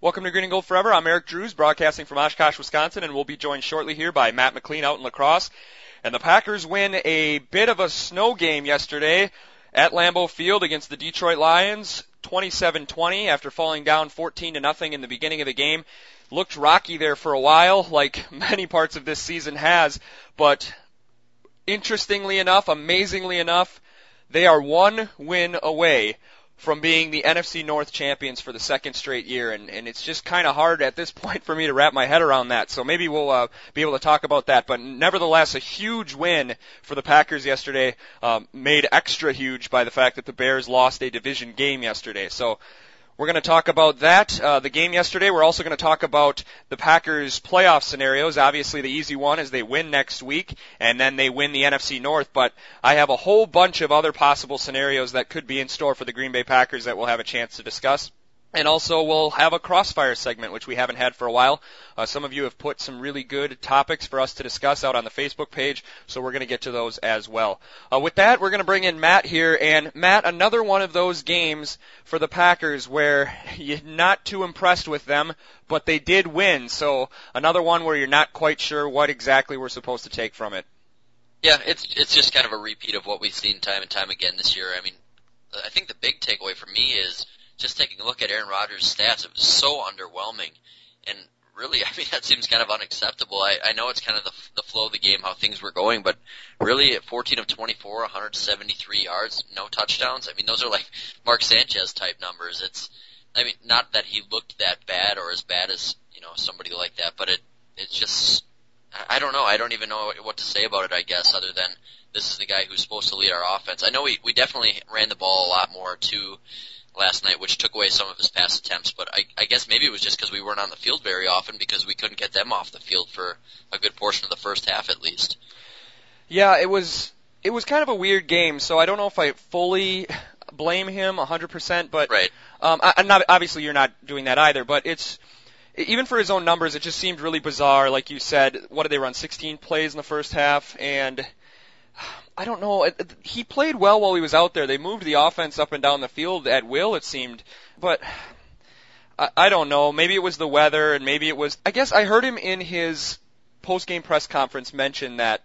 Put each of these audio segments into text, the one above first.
Welcome to Green and Gold Forever. I'm Eric Drews, broadcasting from Oshkosh, Wisconsin, and we'll be joined shortly here by Matt McLean out in La Crosse. And the Packers win a bit of a snow game yesterday at Lambeau Field against the Detroit Lions, 27-20, after falling down 14-0 in the beginning of the game. Looked rocky there for a while, like many parts of this season has, but interestingly enough, amazingly enough, they are one win away from being the NFC North champions for the second straight year, and it's just kind of hard at this point for me to wrap my head around that, so maybe we'll be able to talk about that. But nevertheless, a huge win for the Packers yesterday, made extra huge by the fact that the Bears lost a division game yesterday. So we're going to talk about that, the game yesterday. We're also going to talk about the Packers' playoff scenarios. Obviously, the easy one is they win next week, and then they win the NFC North. But I have a whole bunch of other possible scenarios that could be in store for the Green Bay Packers that we'll have a chance to discuss. And also, we'll have a crossfire segment, which we haven't had for a while. Some of you have put some really good topics for us to discuss out on the Facebook page, so we're going to get to those as well. With that, we're going to bring in Matt here. And Matt, another one of those games for the Packers where you're not too impressed with them, but they did win. So another one where you're not quite sure what exactly we're supposed to take from it. Yeah, it's just kind of a repeat of what we've seen time and time again this year. I mean, I think the big takeaway for me is just taking a look at Aaron Rodgers' stats. It was so underwhelming, and really, I mean, that seems kind of unacceptable. I know it's kind of the flow of the game, how things were going, but really, at 14 of 24, 173 yards, no touchdowns. I mean, those are like Mark Sanchez type numbers. It's, I mean, not that he looked that bad or as bad as, you know, somebody like that, but it's just, I don't know. I don't even know what to say about it, I guess, other than this is the guy who's supposed to lead our offense. I know we definitely ran the ball a lot more too last night, which took away some of his pass attempts, but I guess maybe it was just because we weren't on the field very often because we couldn't get them off the field for a good portion of the first half at least. Yeah, it was kind of a weird game, so I don't know if I fully blame him 100%, but right. I'm not, obviously you're not doing that either, but it's, even for his own numbers, it just seemed really bizarre. Like you said, what did they run, 16 plays in the first half, and I don't know. He played well while he was out there. They moved the offense up and down the field at will, it seemed. But I don't know. Maybe it was the weather, and maybe it was, I guess I heard him in his post-game press conference mention that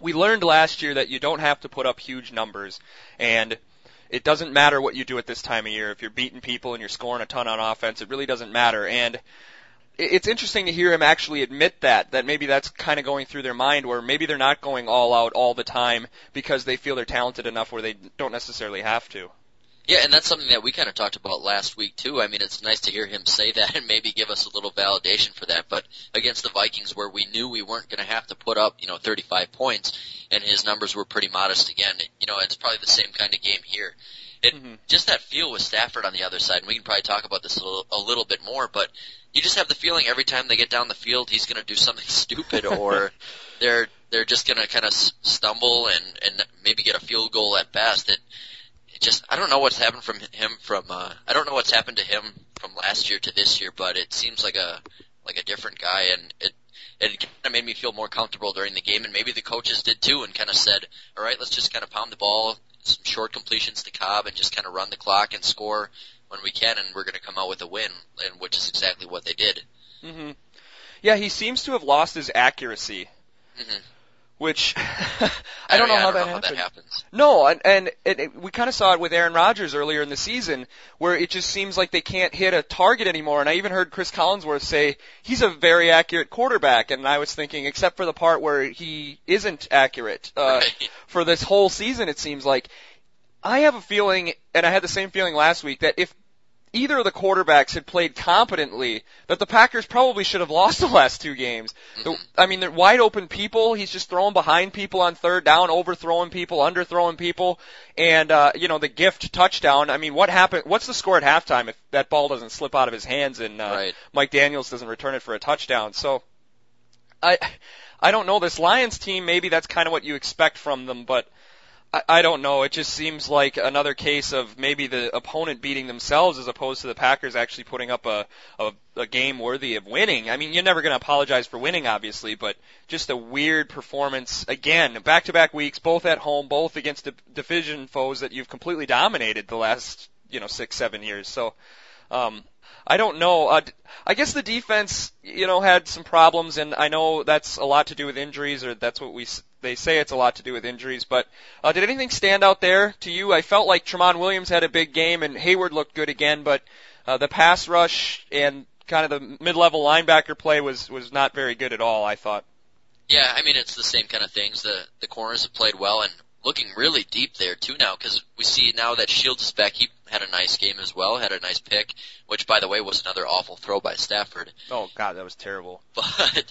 we learned last year that you don't have to put up huge numbers, and it doesn't matter what you do at this time of year. If you're beating people and you're scoring a ton on offense, it really doesn't matter. And it's interesting to hear him actually admit that maybe that's kind of going through their mind, where maybe they're not going all out all the time because they feel they're talented enough where they don't necessarily have to. Yeah, and that's something that we kind of talked about last week too. I mean, it's nice to hear him say that and maybe give us a little validation for that. But against the Vikings, where we knew we weren't going to have to put up, 35 points, and his numbers were pretty modest again, it's probably the same kind of game here. Just that feel with Stafford on the other side, and we can probably talk about this a little bit more, but you just have the feeling every time they get down the field, he's going to do something stupid, or they're just going to kind of stumble and maybe get a field goal at best. It just, I don't know what's happened from him I don't know what's happened to him from last year to this year, but it seems like a different guy, and it kind of made me feel more comfortable during the game, and maybe the coaches did too, and kind of said, all right, let's just kind of pound the ball, some short completions to Cobb, and just kind of run the clock and score when we can, and we're going to come out with a win, and which is exactly what they did. Mm-hmm. Yeah, he seems to have lost his accuracy, which I don't know how that happens. No, and we kind of saw it with Aaron Rodgers earlier in the season, where it just seems like they can't hit a target anymore. And I even heard Chris Collinsworth say he's a very accurate quarterback, and I was thinking, except for the part where he isn't accurate for this whole season, it seems like. I have a feeling, and I had the same feeling last week, that if either of the quarterbacks had played competently, that the Packers probably should have lost the last two games. I mean, they're wide open people. He's just throwing behind people on third down, overthrowing people, underthrowing people, and the gift touchdown. I mean, what happened? What's the score at halftime if that ball doesn't slip out of his hands and Mike Daniels doesn't return it for a touchdown? So, I. I don't know, this Lions team, maybe that's kind of what you expect from them, but I don't know. It just seems like another case of maybe the opponent beating themselves as opposed to the Packers actually putting up a game worthy of winning. I mean, you're never going to apologize for winning, obviously, but just a weird performance. Again, back-to-back weeks, both at home, both against division foes that you've completely dominated the last, 6-7 years. So, I don't know. I guess the defense, had some problems, and I know that's a lot to do with injuries, or that's what they say it's a lot to do with injuries, but did anything stand out there to you? I felt like Tramon Williams had a big game, and Hayward looked good again, but the pass rush and kind of the mid-level linebacker play was not very good at all, I thought. Yeah, I mean, it's the same kind of things. The corners have played well, and looking really deep there, too, now, because we see now that Shields is back, he had a nice game as well, had a nice pick, which, by the way, was another awful throw by Stafford. Oh, God, that was terrible. But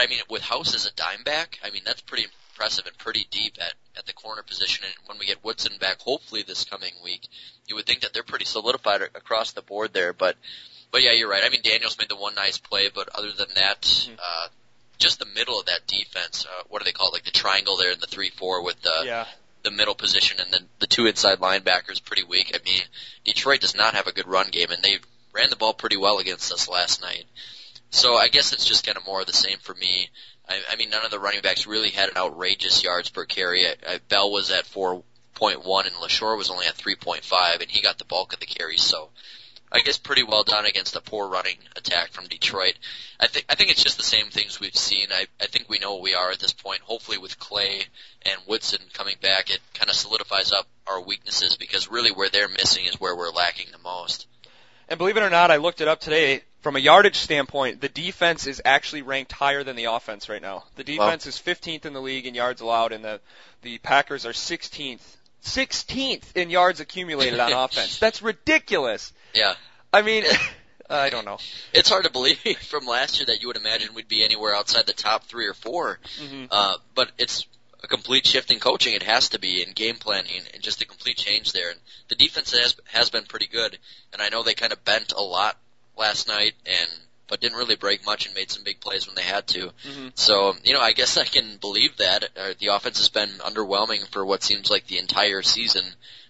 I mean, with House as a dime back, I mean, that's pretty impressive and pretty deep at the corner position. And when we get Woodson back, hopefully this coming week, you would think that they're pretty solidified across the board there. But yeah, you're right. I mean, Daniels made the one nice play, but other than that, just the middle of that defense, what do they call it, like the triangle there in the 3-4 with the middle position, and then the two inside linebackers pretty weak. I mean, Detroit does not have a good run game, and they ran the ball pretty well against us last night. So I guess it's just kind of more of the same for me. I mean, none of the running backs really had an outrageous yards per carry. Bell was at 4.1, and LeSure was only at 3.5, and he got the bulk of the carries, so I guess pretty well done against a poor running attack from Detroit. I think it's just the same things we've seen. I think we know what we are at this point. Hopefully with Clay and Woodson coming back, it kind of solidifies up our weaknesses, because really where they're missing is where we're lacking the most. And believe it or not, I looked it up today. From a yardage standpoint, the defense is actually ranked higher than the offense right now. The defense is 15th in the league in yards allowed, and the Packers are 16th in yards accumulated on offense. That's ridiculous. Yeah. I mean, I don't know. It's hard to believe from last year that you would imagine we'd be anywhere outside the top 3 or 4. Mm-hmm. But it's a complete shift in coaching. It has to be in game planning and just a complete change there. And the defense has been pretty good. And I know they kind of bent a lot last night, but didn't really break much and made some big plays when they had to. Mm-hmm. So, I guess I can believe that. The offense has been underwhelming for what seems like the entire season,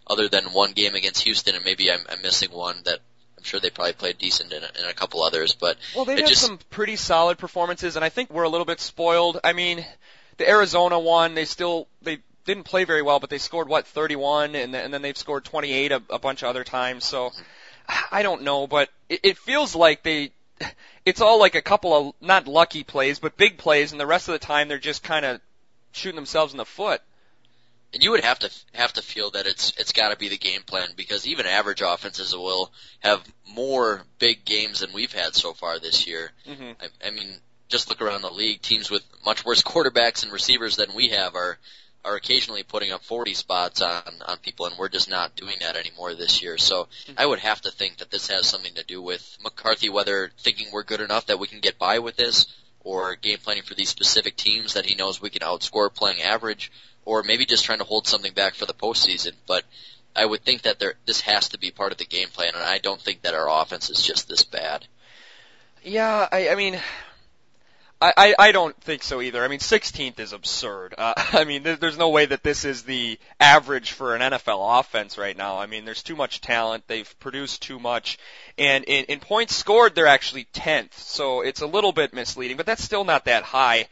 other than one game against Houston, and maybe I'm missing one that I'm sure they probably played decent in a couple others. But well, they've had some pretty solid performances, and I think we're a little bit spoiled. I mean, the Arizona one, they didn't play very well, but they scored, 31, and then they've scored 28 a bunch of other times. So I don't know, but it feels like it's all like a couple of not lucky plays, but big plays, and the rest of the time they're just kind of shooting themselves in the foot. And you would have to feel that it's got to be the game plan, because even average offenses will have more big games than we've had so far this year. Mm-hmm. I mean, just look around the league. Teams with much worse quarterbacks and receivers than we have are occasionally putting up 40 spots on people, and we're just not doing that anymore this year. So I would have to think that this has something to do with McCarthy, whether thinking we're good enough that we can get by with this, or game planning for these specific teams that he knows we can outscore playing average, or maybe just trying to hold something back for the postseason. But I would think that this has to be part of the game plan, and I don't think that our offense is just this bad. Yeah, I mean, I don't think so either. I mean, 16th is absurd. I mean, there's no way that this is the average for an NFL offense right now. I mean, there's too much talent. They've produced too much. And in points scored, they're actually 10th. So it's a little bit misleading, but that's still not that high.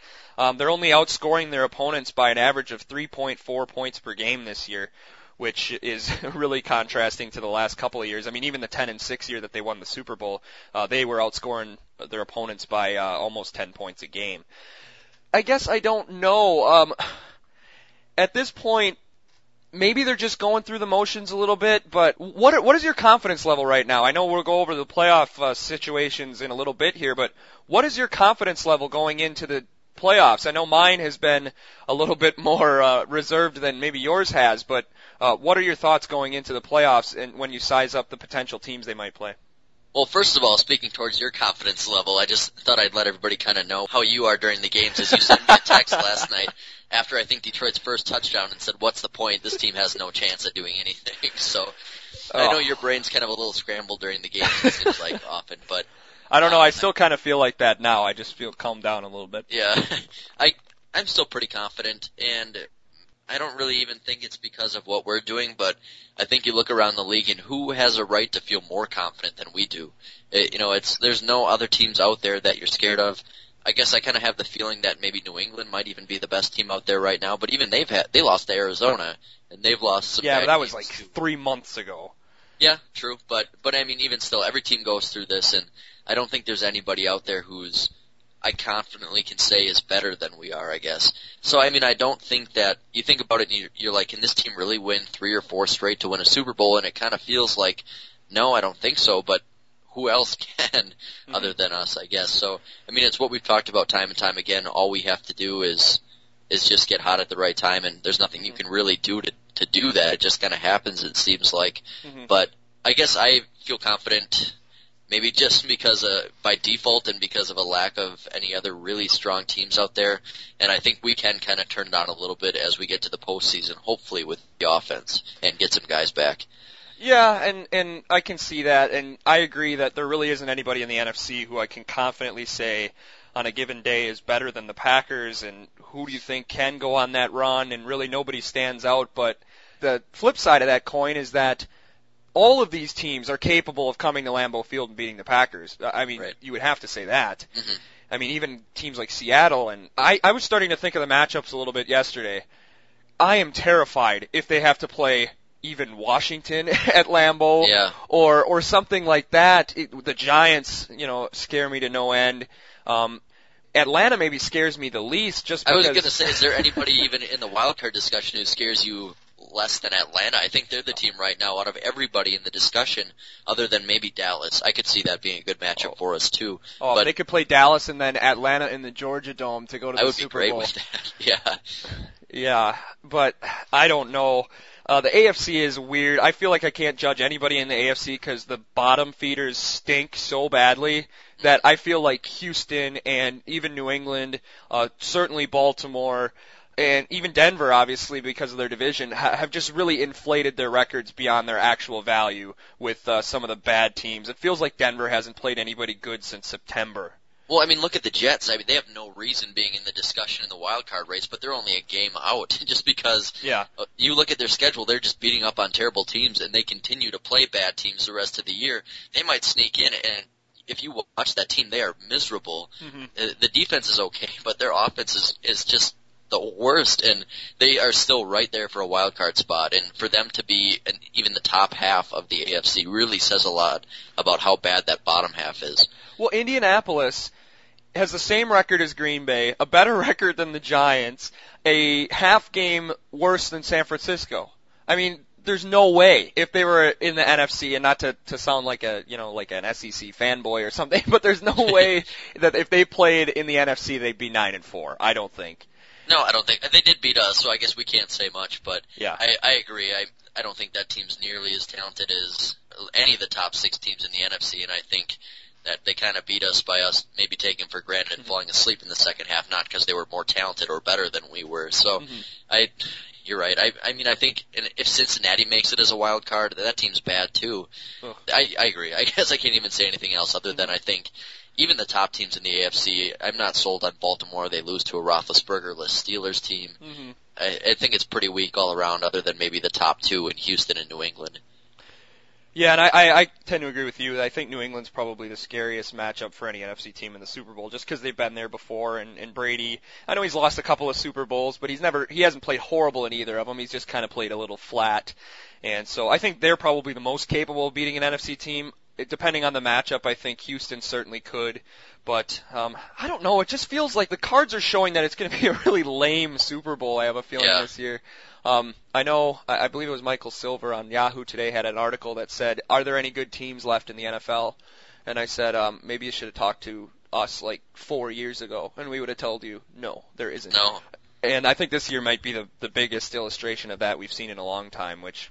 They're only outscoring their opponents by an average of 3.4 points per game this year, which is really contrasting to the last couple of years. I mean, even the 10-6 year that they won the Super Bowl, they were outscoring their opponents by almost 10 points a game. I guess I don't know. At this point, maybe they're just going through the motions a little bit, but what is your confidence level right now? I know we'll go over the playoff situations in a little bit here, but what is your confidence level going into the playoffs? I know mine has been a little bit more reserved than maybe yours has, but what are your thoughts going into the playoffs and when you size up the potential teams they might play? Well, first of all, speaking towards your confidence level, I just thought I'd let everybody kind of know how you are during the games, as you sent me a text last night after I think Detroit's first touchdown and said, "What's the point? This team has no chance at doing anything." So I know your brain's kind of a little scrambled during the game, it seems like often, but I don't know. I still kind of feel like that now. I just feel calmed down a little bit. Yeah. I'm still pretty confident, and I don't really even think it's because of what we're doing, but I think you look around the league and who has a right to feel more confident than we do? There's no other teams out there that you're scared of. I guess I kind of have the feeling that maybe New England might even be the best team out there right now, but even they lost to Arizona, and they've lost some bad games. Yeah, that was like 3 months ago. Yeah, true, but I mean, even still, every team goes through this, and I don't think there's anybody out there who's I confidently can say is better than we are, I guess. So, I mean, I don't think that you think about it and you're like, can this team really win 3 or 4 straight to win a Super Bowl? And it kind of feels like, no, I don't think so, but who else can other than us, I guess. So, I mean, it's what we've talked about time and time again. All we have to do is just get hot at the right time, and there's nothing you can really do to do that. It just kind of happens, it seems like. Mm-hmm. But I guess I feel confident. Maybe just because by default and because of a lack of any other really strong teams out there. And I think we can kind of turn it on a little bit as we get to the postseason, hopefully with the offense, and get some guys back. Yeah, and I can see that. And I agree that there really isn't anybody in the NFC who I can confidently say on a given day is better than the Packers. And who do you think can go on that run? And really nobody stands out. But the flip side of that coin is that all of these teams are capable of coming to Lambeau Field and beating the Packers. I mean, right. You would have to say that. Mm-hmm. I mean, even teams like Seattle. And I was starting to think of the matchups a little bit yesterday. I am terrified if they have to play even Washington at Lambeau or something like that. The Giants, scare me to no end. Atlanta maybe scares me the least. Just because I was going to say, is there anybody even in the wild card discussion who scares you less than Atlanta? I think they're the team right now out of everybody in the discussion other than maybe Dallas. I could see that being a good matchup for us too. Oh, but they could play Dallas and then Atlanta in the Georgia Dome to go to the Super Bowl. I would be great with that. Yeah, but I don't know. The AFC is weird. I feel like I can't judge anybody in the AFC because the bottom feeders stink so badly that I feel like Houston and even New England, certainly Baltimore, and even Denver, obviously, because of their division, have just really inflated their records beyond their actual value with some of the bad teams. It feels like Denver hasn't played anybody good since September. Well, I mean, look at the Jets. I mean, they have no reason being in the discussion in the wild card race, but they're only a game out just because you look at their schedule, they're just beating up on terrible teams, and they continue to play bad teams the rest of the year. They might sneak in, and if you watch that team, they are miserable. Mm-hmm. The defense is okay, but their offense is just the worst, and they are still right there for a wild card spot, and for them to be even the top half of the AFC really says a lot about how bad that bottom half is. Well, Indianapolis has the same record as Green Bay, a better record than the Giants, a half game worse than San Francisco. I mean, there's no way if they were in the NFC, and not to sound like like an SEC fanboy or something, but there's no way that if they played in the NFC, they'd be 9-4. I don't think. No, I don't think. They did beat us, so I guess we can't say much, but I agree. I don't think that team's nearly as talented as any of the top 6 teams in the NFC, and I think that they kind of beat us by us maybe taking for granted and falling asleep in the second half, not because they were more talented or better than we were. So you're right. I mean, I think if Cincinnati makes it as a wild card, that team's bad too. Oh. I agree. I guess I can't even say anything else other than I think even the top teams in the AFC, I'm not sold on Baltimore. They lose to a Roethlisberger-less Steelers team. Mm-hmm. I think it's pretty weak all around other than maybe the top 2 in Houston and New England. Yeah, and I tend to agree with you. I think New England's probably the scariest matchup for any NFC team in the Super Bowl just because they've been there before, and Brady, I know he's lost a couple of Super Bowls, but he hasn't played horrible in either of them. He's just kind of played a little flat. And so I think they're probably the most capable of beating an NFC team. Depending on the matchup, I think Houston certainly could. But I don't know. It just feels like the cards are showing that it's going to be a really lame Super Bowl, I have a feeling, this year. I know, I believe it was Michael Silver on Yahoo today had an article that said, are there any good teams left in the NFL? And I said, maybe you should have talked to us like 4 years ago, and we would have told you, no, there isn't. No. And I think this year might be the biggest illustration of that we've seen in a long time, which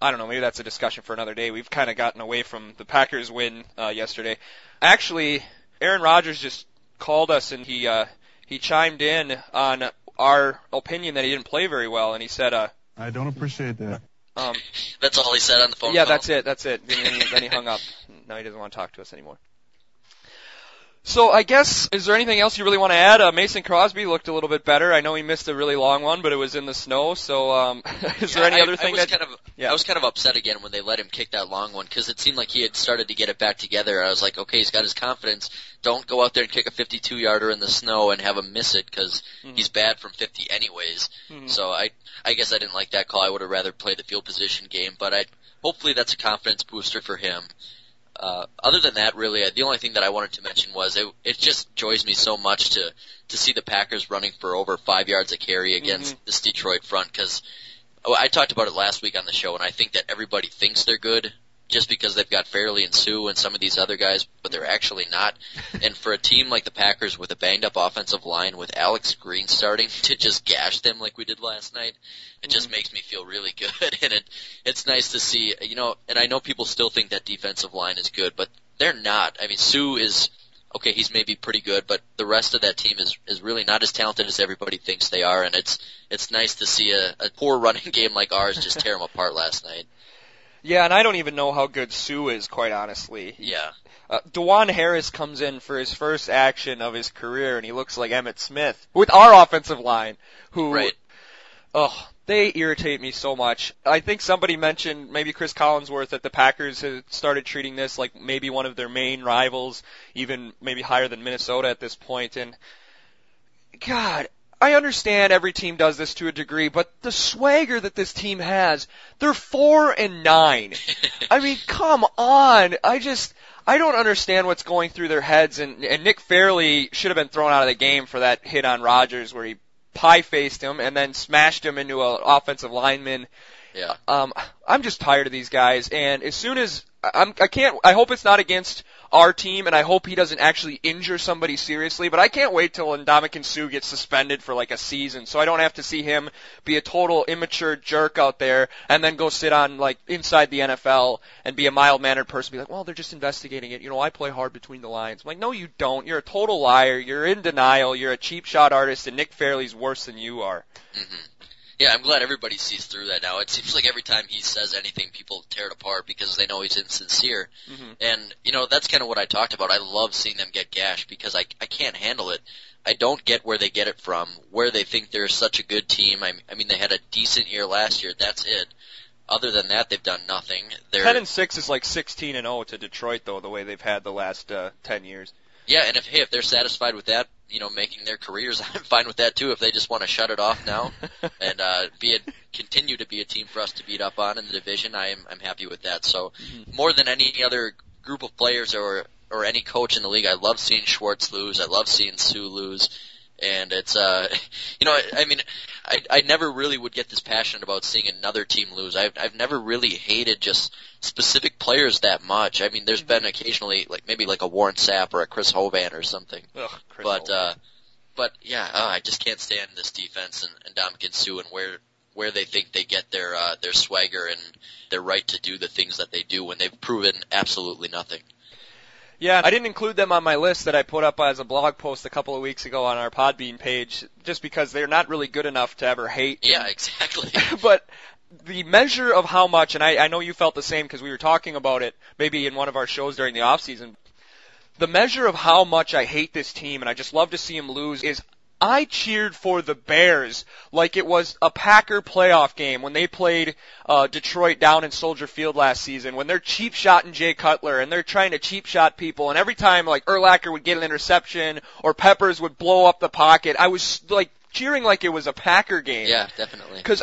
I don't know, maybe that's a discussion for another day. We've kind of gotten away from the Packers win yesterday. Actually, Aaron Rodgers just called us, and he chimed in on our opinion that he didn't play very well, and he said... I don't appreciate that. That's all he said on the phone call? Yeah, that's it. Then he hung up. Now he doesn't want to talk to us anymore. So I guess, is there anything else you really want to add? Mason Crosby looked a little bit better. I know he missed a really long one, but it was in the snow. So I was kind of upset again when they let him kick that long one because it seemed like he had started to get it back together. I was like, okay, he's got his confidence. Don't go out there and kick a 52-yarder in the snow and have him miss it because he's bad from 50 anyways. So I guess I didn't like that call. I would have rather played the field position game, but hopefully that's a confidence booster for him. Other than that, really, the only thing that I wanted to mention was it just joys me so much to see the Packers running for over 5 yards a carry against this Detroit front because I talked about it last week on the show, and I think that everybody thinks they're good just because they've got Fairley and Sue and some of these other guys, but they're actually not. And for a team like the Packers with a banged-up offensive line with Alex Green starting to just gash them like we did last night, it just makes me feel really good. And it's nice to see, you know, and I know people still think that defensive line is good, but they're not. I mean, Sue is, okay, he's maybe pretty good, but the rest of that team is really not as talented as everybody thinks they are, and it's nice to see a poor running game like ours just tear them apart last night. Yeah, and I don't even know how good Sue is, quite honestly. Yeah. DeJuan Harris comes in for his first action of his career, and he looks like Emmitt Smith with our offensive line, who, they irritate me so much. I think somebody mentioned, maybe Chris Collinsworth, that the Packers have started treating this like maybe one of their main rivals, even maybe higher than Minnesota at this point, and God, I understand every team does this to a degree, but the swagger that this team has, they're 4-9. I mean, come on. I don't understand what's going through their heads, and Nick Fairley should have been thrown out of the game for that hit on Rodgers where he pie-faced him and then smashed him into an offensive lineman. Yeah. I'm just tired of these guys, and as soon as I hope it's not against our team, and I hope he doesn't actually injure somebody seriously, but I can't wait till Ndamukong Suh gets suspended for like a season, so I don't have to see him be a total immature jerk out there and then go sit on like inside the NFL and be a mild-mannered person, be like, well, they're just investigating it. You know, I play hard between the lines. I'm like, no, you don't. You're a total liar. You're in denial. You're a cheap shot artist, and Nick Fairley's worse than you are. Mm-hmm. Yeah, I'm glad everybody sees through that now. It seems like every time he says anything, people tear it apart because they know he's insincere. And, you know, that's kind of what I talked about. I love seeing them get gashed because I can't handle it. I don't get where they get it from, where they think they're such a good team. I mean, they had a decent year last year. That's it. Other than that, they've done nothing. 10-6 is like 16-0 to Detroit, though, the way they've had the last 10 years. Yeah, and if they're satisfied with that, you know, making their careers, I'm fine with that too. If they just want to shut it off now and continue to be a team for us to beat up on in the division, I'm happy with that. So more than any other group of players or any coach in the league, I love seeing Schwartz lose. I love seeing Sue lose. And it's, you know, I mean, I never really would get this passionate about seeing another team lose. I've never really hated just specific players that much. I mean, there's been occasionally, like, maybe like a Warren Sapp or a Chris Hovan or something. But yeah, I just can't stand this defense and Ndamukong Suh and where they think they get their swagger and their right to do the things that they do when they've proven absolutely nothing. Yeah, I didn't include them on my list that I put up as a blog post a couple of weeks ago on our Podbean page, just because they're not really good enough to ever hate. Yeah, exactly. But the measure of how much, and I know you felt the same because we were talking about it maybe in one of our shows during the off season, the measure of how much I hate this team and I just love to see them lose is I cheered for the Bears like it was a Packer playoff game when they played Detroit down in Soldier Field last season, when they're cheap shotting Jay Cutler and they're trying to cheap shot people, and every time like Urlacher would get an interception or Peppers would blow up the pocket, I was like cheering like it was a Packer game. Yeah, definitely. Because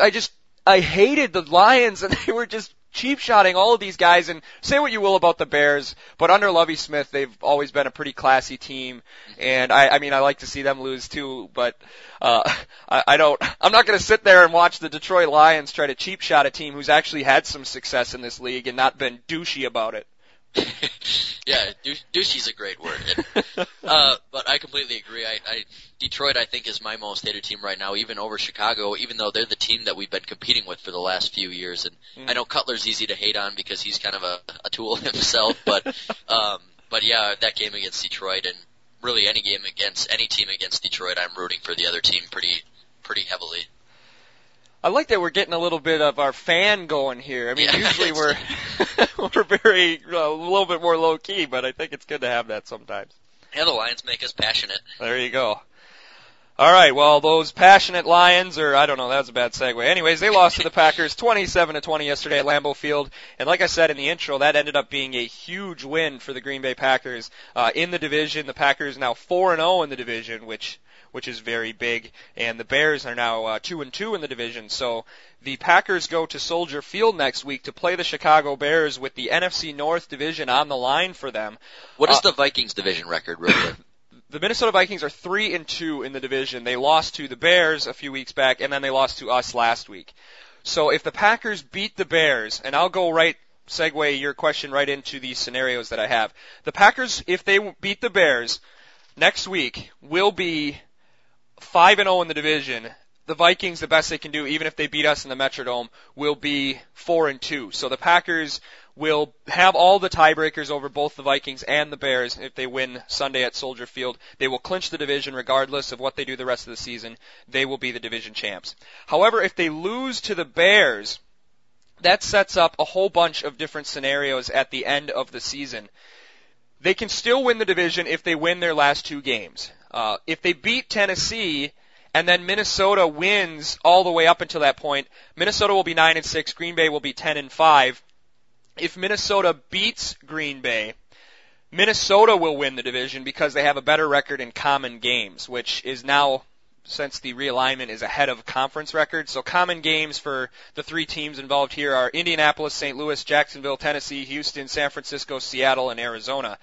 I hated the Lions and they were just cheap shotting all of these guys, and say what you will about the Bears, but under Lovie Smith, they've always been a pretty classy team, and I mean, I like to see them lose too, but I'm not going to sit there and watch the Detroit Lions try to cheap shot a team who's actually had some success in this league and not been douchey about it. Yeah, douchey's a great word. But I completely agree. Detroit, I think, is my most hated team right now, even over Chicago, even though they're the team that we've been competing with for the last few years. And I know Cutler's easy to hate on because he's kind of a tool himself. But yeah, that game against Detroit, and really any game against any team against Detroit, I'm rooting for the other team pretty heavily. I like that we're getting a little bit of our fan going here. I mean, usually we're we're very a little bit more low key, but I think it's good to have that sometimes. And the Lions make us passionate. There you go. All right, well, those passionate Lions, or I don't know, that was a bad segue. Anyways, they lost to the Packers 27-20 yesterday at Lambeau Field. And like I said in the intro, that ended up being a huge win for the Green Bay Packers in the division. The Packers now 4-0 in the division, which is very big. And the Bears are now 2-2 in the division. So the Packers go to Soldier Field next week to play the Chicago Bears with the NFC North division on the line for them. What is the Vikings division record, really? The Minnesota Vikings are 3-2 in the division. They lost to the Bears a few weeks back, and then they lost to us last week. So if the Packers beat the Bears, and I'll go segue your question right into the scenarios that I have. The Packers, if they beat the Bears next week, will be 5-0 in the division. The Vikings, the best they can do, even if they beat us in the Metrodome, will be 4-2. So the Packers will have all the tiebreakers over both the Vikings and the Bears if they win Sunday at Soldier Field. They will clinch the division regardless of what they do the rest of the season. They will be the division champs. However, if they lose to the Bears, that sets up a whole bunch of different scenarios at the end of the season. They can still win the division if they win their last two games. If they beat Tennessee and then Minnesota wins all the way up until that point, Minnesota will be 9-6, Green Bay will be 10-5. If Minnesota beats Green Bay, Minnesota will win the division because they have a better record in common games, which is now, since the realignment, is ahead of conference record. So common games for the three teams involved here are Indianapolis, St. Louis, Jacksonville, Tennessee, Houston, San Francisco, Seattle, and Arizona.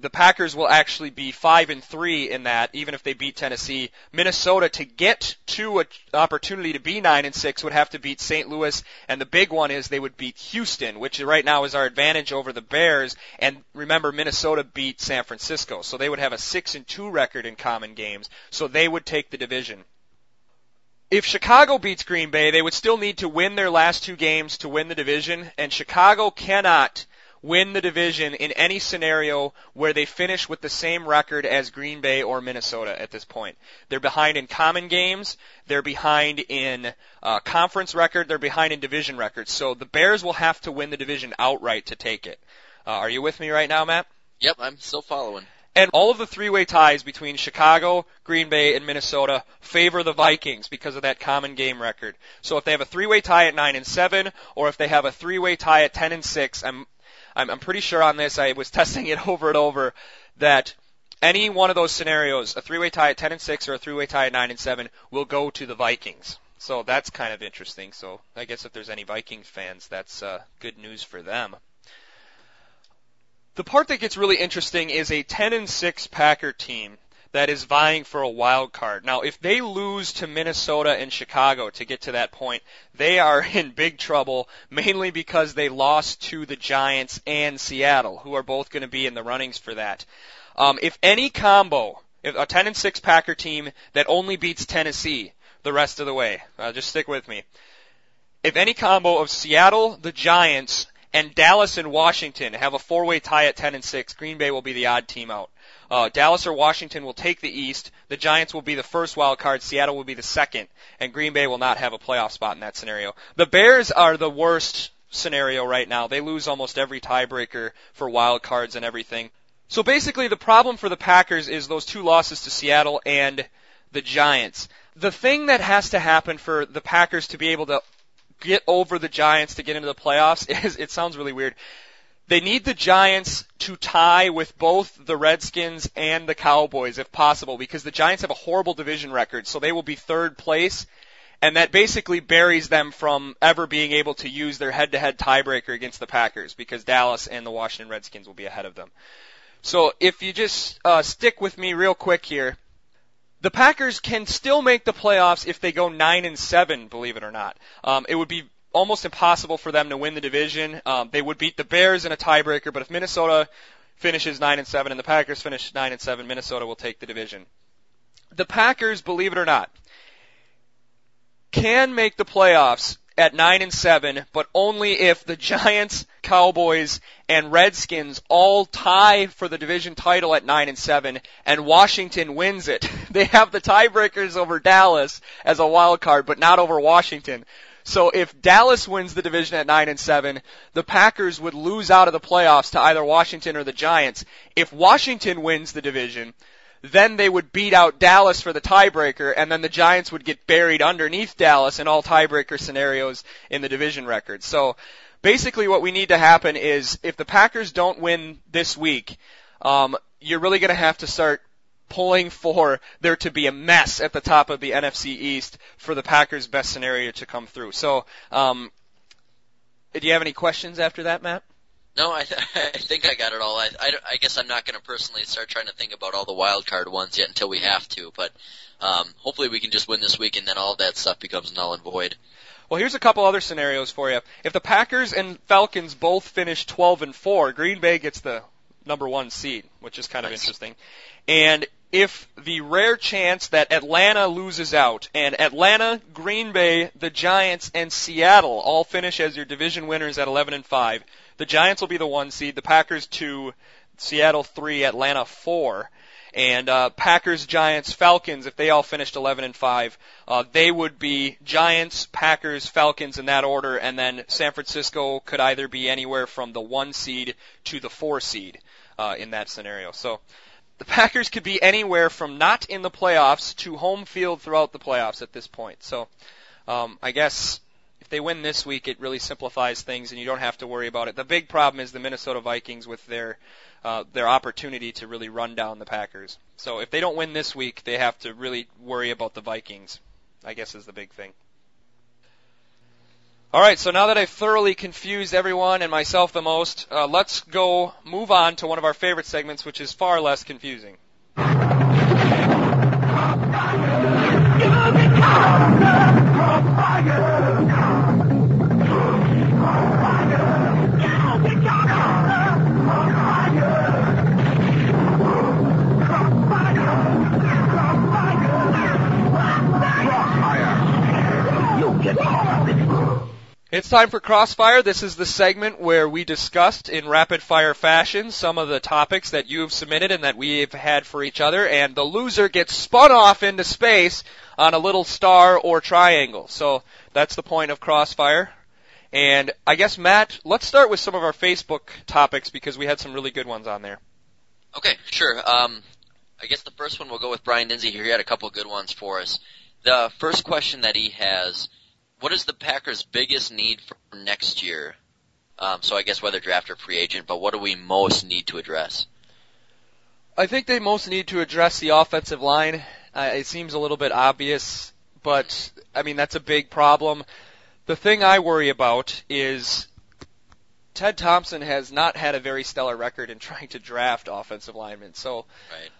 The Packers will actually be 5-3 in that, even if they beat Tennessee. Minnesota, to get to an opportunity to be 9-6, would have to beat St. Louis, and the big one is they would beat Houston, which right now is our advantage over the Bears. And remember, Minnesota beat San Francisco, so they would have a 6-2 record in common games, so they would take the division. If Chicago beats Green Bay, they would still need to win their last two games to win the division, and Chicago cannot win the division in any scenario where they finish with the same record as Green Bay or Minnesota at this point. They're behind in common games, they're behind in conference record, they're behind in division records. So the Bears will have to win the division outright to take it. Are you with me right now, Matt? Yep, I'm still following. And all of the three-way ties between Chicago, Green Bay, and Minnesota favor the Vikings because of that common game record. So if they have a three-way tie at 9-7, or if they have a three-way tie at 10-6, I'm pretty sure on this, I was testing it over and over, that any one of those scenarios, a three-way tie at 10-6 or a three-way tie at 9-7, will go to the Vikings. So that's kind of interesting. So I guess if there's any Vikings fans, that's good news for them. The part that gets really interesting is a 10-6 Packer team that is vying for a wild card. Now, if they lose to Minnesota and Chicago to get to that point, they are in big trouble, mainly because they lost to the Giants and Seattle, who are both going to be in the runnings for that. If any combo, if a 10-6 Packer team that only beats Tennessee the rest of the way, just stick with me. If any combo of Seattle, the Giants, and Dallas and Washington have a four-way tie at 10-6, Green Bay will be the odd team out. Dallas or Washington will take the East. The Giants will be the first wild card. Seattle will be the second. And Green Bay will not have a playoff spot in that scenario. The Bears are the worst scenario right now. They lose almost every tiebreaker for wild cards and everything. So basically the problem for the Packers is those two losses to Seattle and the Giants. The thing that has to happen for the Packers to be able to get over the Giants to get into the playoffs is, it sounds really weird, they need the Giants to tie with both the Redskins and the Cowboys if possible, because the Giants have a horrible division record, so they will be third place, and that basically buries them from ever being able to use their head-to-head tiebreaker against the Packers, because Dallas and the Washington Redskins will be ahead of them. So if you just stick with me real quick here, the Packers can still make the playoffs if they go 9-7, believe it or not. It would be almost impossible for them to win the division. They would beat the Bears in a tiebreaker, but if Minnesota finishes 9-7 and the Packers finish 9-7, Minnesota will take the division. The Packers, believe it or not, can make the playoffs at 9-7, but only if the Giants, Cowboys, and Redskins all tie for the division title at 9-7, and Washington wins it. They have the tiebreakers over Dallas as a wild card, but not over Washington. So if Dallas wins the division at 9-7, the Packers would lose out of the playoffs to either Washington or the Giants. If Washington wins the division, then they would beat out Dallas for the tiebreaker, and then the Giants would get buried underneath Dallas in all tiebreaker scenarios in the division record. So basically what we need to happen is if the Packers don't win this week, you're really going to have to start pulling for there to be a mess at the top of the NFC East for the Packers' best scenario to come through. So do you have any questions after that, Matt? No, I think I got it all. I guess I'm not going to personally start trying to think about all the wild card ones yet until we have to, but hopefully we can just win this week and then all that stuff becomes null and void. Well, here's a couple other scenarios for you. If the Packers and Falcons both finish 12-4, Green Bay gets the number one seed, which is kind of interesting. And if the rare chance that Atlanta loses out, and Atlanta, Green Bay, the Giants, and Seattle all finish as your division winners at 11-5, the Giants will be the one seed, the Packers 2, Seattle 3, Atlanta 4, and Packers, Giants, Falcons, if they all finished 11-5, they would be Giants, Packers, Falcons in that order, and then San Francisco could either be anywhere from the 1 seed to the 4 seed in that scenario. So the Packers could be anywhere from not in the playoffs to home field throughout the playoffs at this point. So I guess if they win this week, it really simplifies things, and you don't have to worry about it. The big problem is the Minnesota Vikings with their opportunity to really run down the Packers. So if they don't win this week, they have to really worry about the Vikings, I guess, is the big thing. All right, so now that I've thoroughly confused everyone and myself the most, let's go move on to one of our favorite segments, which is far less confusing. It's time for Crossfire. This is the segment where we discussed in rapid-fire fashion some of the topics that you've submitted and that we've had for each other, and the loser gets spun off into space on a little star or triangle. So that's the point of Crossfire. And I guess, Matt, let's start with some of our Facebook topics because we had some really good ones on there. Okay, sure. I guess the first one we'll go with Brian Dinsey here. He had a couple good ones for us. The first question that he has: what is the Packers' biggest need for next year? So I guess whether draft or free agent, but what do we most need to address? I think they most need to address the offensive line. It seems a little bit obvious, but, I mean, that's a big problem. The thing I worry about is Ted Thompson has not had a very stellar record in trying to draft offensive linemen. So, right.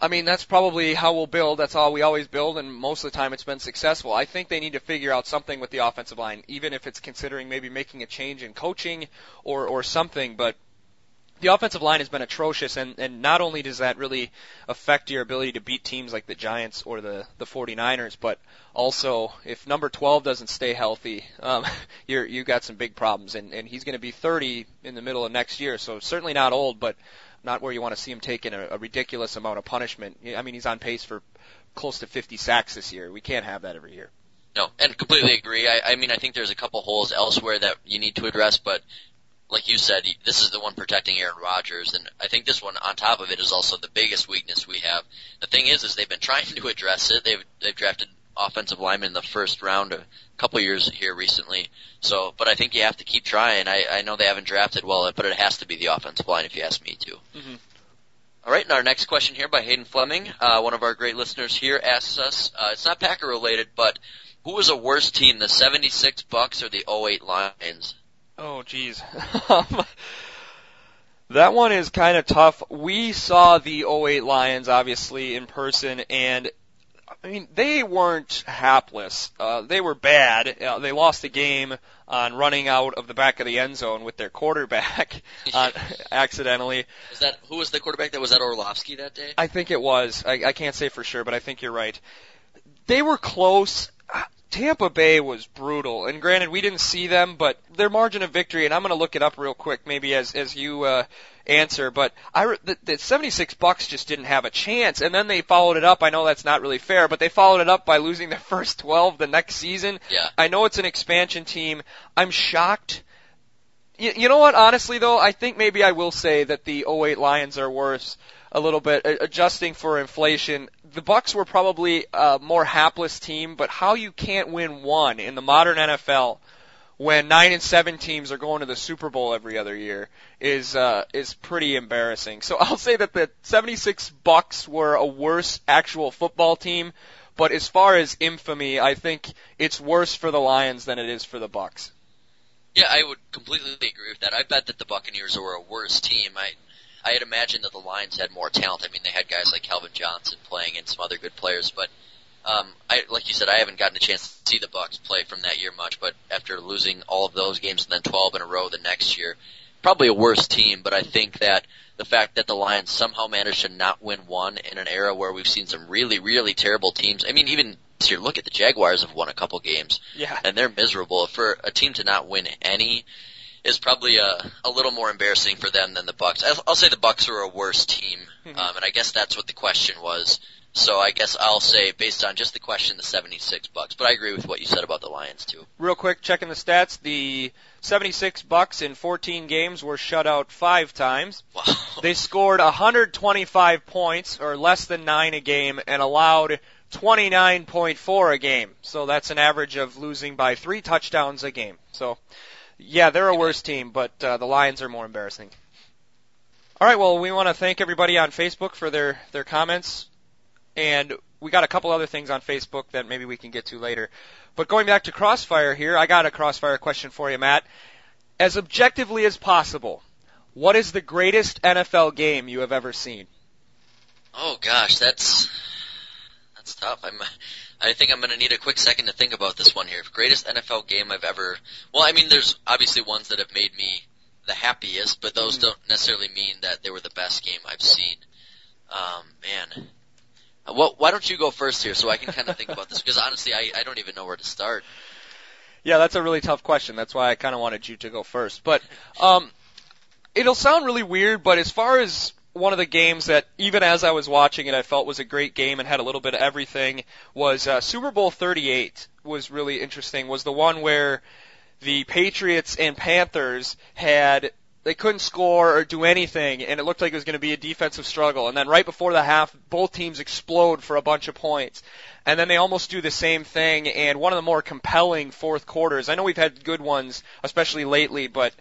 I mean, that's probably how we'll build. That's all we always build, and most of the time it's been successful. I think they need to figure out something with the offensive line, even if it's considering maybe making a change in coaching or something. But the offensive line has been atrocious, and not only does that really affect your ability to beat teams like the Giants or the 49ers, but also if number 12 doesn't stay healthy, you've got some big problems. And he's going to be 30 in the middle of next year, so certainly not old, but not where you want to see him taking a ridiculous amount of punishment. I mean, he's on pace for close to 50 sacks this year. We can't have that every year. No, and completely agree. I mean, I think there's a couple holes elsewhere that you need to address, but like you said, this is the one protecting Aaron Rodgers, and I think this one on top of it is also the biggest weakness we have. The thing is they've been trying to address it. They've drafted offensive linemen in the first round a couple years here recently. So, but I think you have to keep trying. I know they haven't drafted well, but it has to be the offensive line if you ask me to. Mm-hmm. All right, and our next question here by Hayden Fleming, one of our great listeners here, asks us, it's not Packer related, but who was a worse team, the 76 Bucks or the 08 Lions? Oh, geez. That one is kind of tough. We saw the 08 Lions, obviously, in person, and I mean, they weren't hapless. They were bad. They lost the game on running out of the back of the end zone with their quarterback accidentally. Who was the quarterback that was that Orlovsky that day? I think it was. I can't say for sure, but I think you're right. They were close. Tampa Bay was brutal, and granted, we didn't see them, but their margin of victory, and I'm going to look it up real quick, maybe as you answer, but the 76 Bucks just didn't have a chance, and then they followed it up. I know that's not really fair, but they followed it up by losing their first 12 the next season. Yeah. I know it's an expansion team. I'm shocked. You know what, honestly, though, I think maybe I will say that the 08 Lions are worse a little bit, adjusting for inflation. The Bucks were probably a more hapless team, but how you can't win one in the modern NFL when 9 and 7 teams are going to the Super Bowl every other year is pretty embarrassing. So I'll say that the 76 Bucks were a worse actual football team, but as far as infamy, I think it's worse for the Lions than it is for the Bucks. Yeah, I would completely agree with that. I bet that the Buccaneers were a worse team. I had imagined that the Lions had more talent. I mean, they had guys like Calvin Johnson playing and some other good players. But like you said, I haven't gotten a chance to see the Bucs play from that year much. But after losing all of those games and then 12 in a row the next year, probably a worse team. But I think that the fact that the Lions somehow managed to not win one in an era where we've seen some really, really terrible teams. I mean, even this year, look at the Jaguars have won a couple games. Yeah. And they're miserable. For a team to not win any is probably a little more embarrassing for them than the Bucks. I'll say the Bucks are a worse team, and I guess that's what the question was. So I guess I'll say, based on just the question, the 76 Bucks. But I agree with what you said about the Lions, too. Real quick, checking the stats. The 76 Bucks in 14 games were shut out 5 times. Wow. They scored 125 points, or less than 9 a game, and allowed 29.4 a game. So that's an average of losing by 3 touchdowns a game. So yeah, they're a worse team, but the Lions are more embarrassing. All right, well, we want to thank everybody on Facebook for their comments. And we got a couple other things on Facebook that maybe we can get to later. But going back to Crossfire here, I got a Crossfire question for you, Matt. As objectively as possible, what is the greatest NFL game you have ever seen? Oh, gosh, that's tough. I think I'm going to need a quick second to think about this one here. Greatest NFL game I've ever... Well, I mean, there's obviously ones that have made me the happiest, but those don't necessarily mean that they were the best game I've seen. Man. Well, why don't you go first here so I can kind of think about this? Because honestly, I don't even know where to start. Yeah, that's a really tough question. That's why I kind of wanted you to go first. But it'll sound really weird, but as far as... One of the games that, even as I was watching it, I felt was a great game and had a little bit of everything was Super Bowl 38 was really interesting, was the one where the Patriots and Panthers they couldn't score or do anything, and it looked like it was going to be a defensive struggle. And then right before the half, both teams explode for a bunch of points. And then they almost do the same thing, and one of the more compelling fourth quarters. I know we've had good ones, especially lately, but...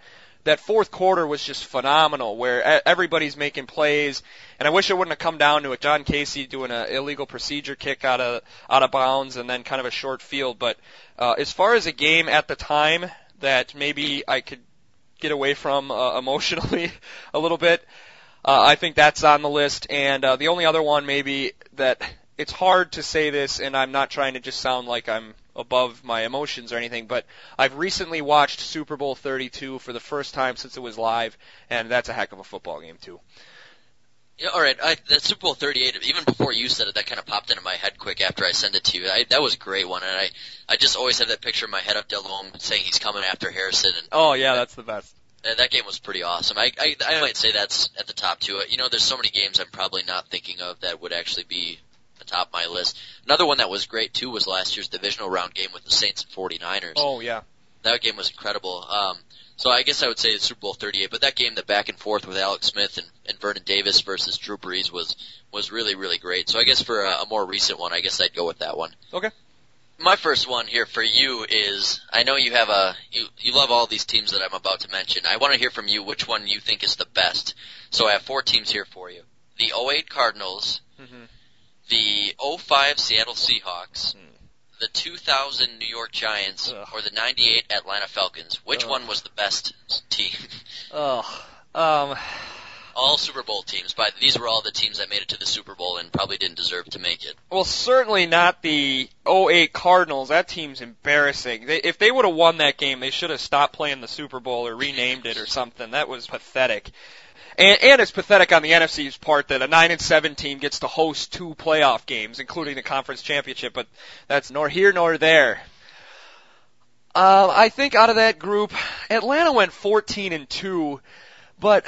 That fourth quarter was just phenomenal, where everybody's making plays, and I wish it wouldn't have come down to it. John Casey doing an illegal procedure kick out of bounds, and then kind of a short field. But as far as a game at the time that maybe I could get away from emotionally a little bit, I think that's on the list. And the only other one maybe that it's hard to say this, and I'm not trying to just sound like I'm above my emotions or anything, but I've recently watched Super Bowl 32 for the first time since it was live, and that's a heck of a football game too. Yeah, all right. That Super Bowl 38, even before you said it, that kind of popped into my head quick after I sent it to you. That was a great one, and I just always have that picture in my head of Delhomme saying he's coming after Harrison. And oh yeah, that's the best. That game was pretty awesome. I might say that's at the top too. You know, there's so many games I'm probably not thinking of that would actually be the top of my list. Another one that was great too was last year's divisional round game with the Saints and 49ers. Oh yeah, that game was incredible. So I guess I would say Super Bowl 38, but that game, the back and forth with Alex Smith and Vernon Davis versus Drew Brees was really, really great. So I guess for a more recent one, I guess I'd go with that one. Okay. My first one here for you is, I know you have you love all these teams that I'm about to mention. I want to hear from you which one you think is the best. So I have 4 teams here for you: the 08 Cardinals. Mm-hmm. The 05 Seattle Seahawks, the 2000 New York Giants, or the 98 Atlanta Falcons. Which one was the best team? All Super Bowl teams. But these were all the teams that made it to the Super Bowl and probably didn't deserve to make it. Well, certainly not the 08 Cardinals. That team's embarrassing. If they would have won that game, they should have stopped playing the Super Bowl or renamed it or something. That was pathetic. And it's pathetic on the NFC's part that a 9 and 7 team gets to host 2 playoff games, including the conference championship, but that's nor here nor there. I think out of that group, Atlanta went 14-2, but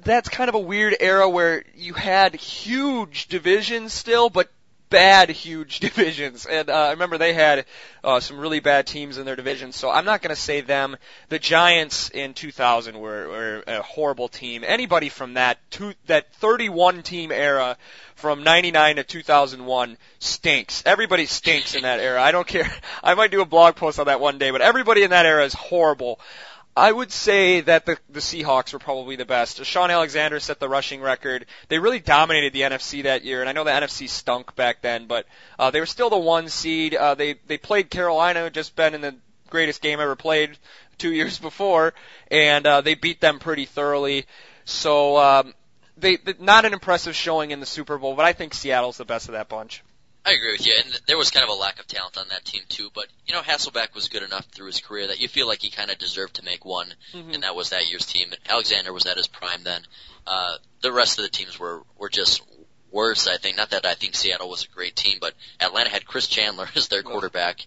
that's kind of a weird era where you had huge divisions still, but bad huge divisions. And I remember they had some really bad teams in their division, so I'm not going to say them. The Giants in 2000 were a horrible team. Anybody from that 31-team era from 99 to 2001 stinks. Everybody stinks in that era. I don't care. I might do a blog post on that one day, but everybody in that era is horrible. I would say that the Seahawks were probably the best. Sean Alexander set the rushing record. They really dominated the NFC that year, and I know the NFC stunk back then, but they were still the 1 seed. They played Carolina, who'd just been in the greatest game ever played 2 years before, and they beat them pretty thoroughly. So they not an impressive showing in the Super Bowl, but I think Seattle's the best of that bunch. I agree with you, and there was kind of a lack of talent on that team too, but, you know, Hasselbeck was good enough through his career that you feel like he kind of deserved to make one, and that was that year's team, and Alexander was at his prime then. The rest of the teams were just worse, I think. Not that I think Seattle was a great team, but Atlanta had Chris Chandler as their quarterback,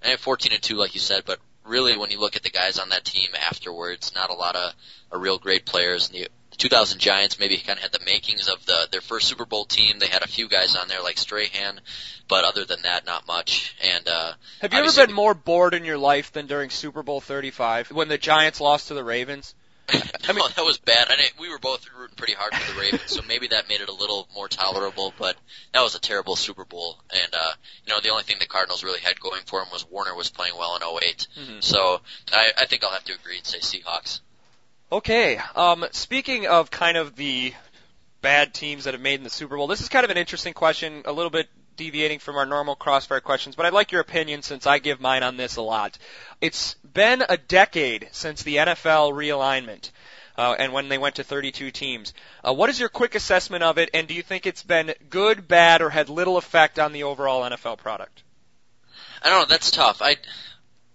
and 14-2, like you said, but really when you look at the guys on that team afterwards, not a lot of real great players. And the 2000 Giants maybe kind of had the makings of their first Super Bowl team. They had a few guys on there like Strahan, but other than that, not much. And have you ever been more bored in your life than during Super Bowl 35 when the Giants lost to the Ravens? No, that was bad. We were both rooting pretty hard for the Ravens, so maybe that made it a little more tolerable, but that was a terrible Super Bowl. And, you know, the only thing the Cardinals really had going for them was Warner was playing well in 2008. So I think I'll have to agree and say Seahawks. Okay, speaking of kind of the bad teams that have made in the Super Bowl, this is kind of an interesting question, a little bit deviating from our normal crossfire questions, but I'd like your opinion since I give mine on this a lot. It's been a decade since the NFL realignment, and when they went to 32 teams. What is your quick assessment of it, and do you think it's been good, bad, or had little effect on the overall NFL product? I don't know, that's tough.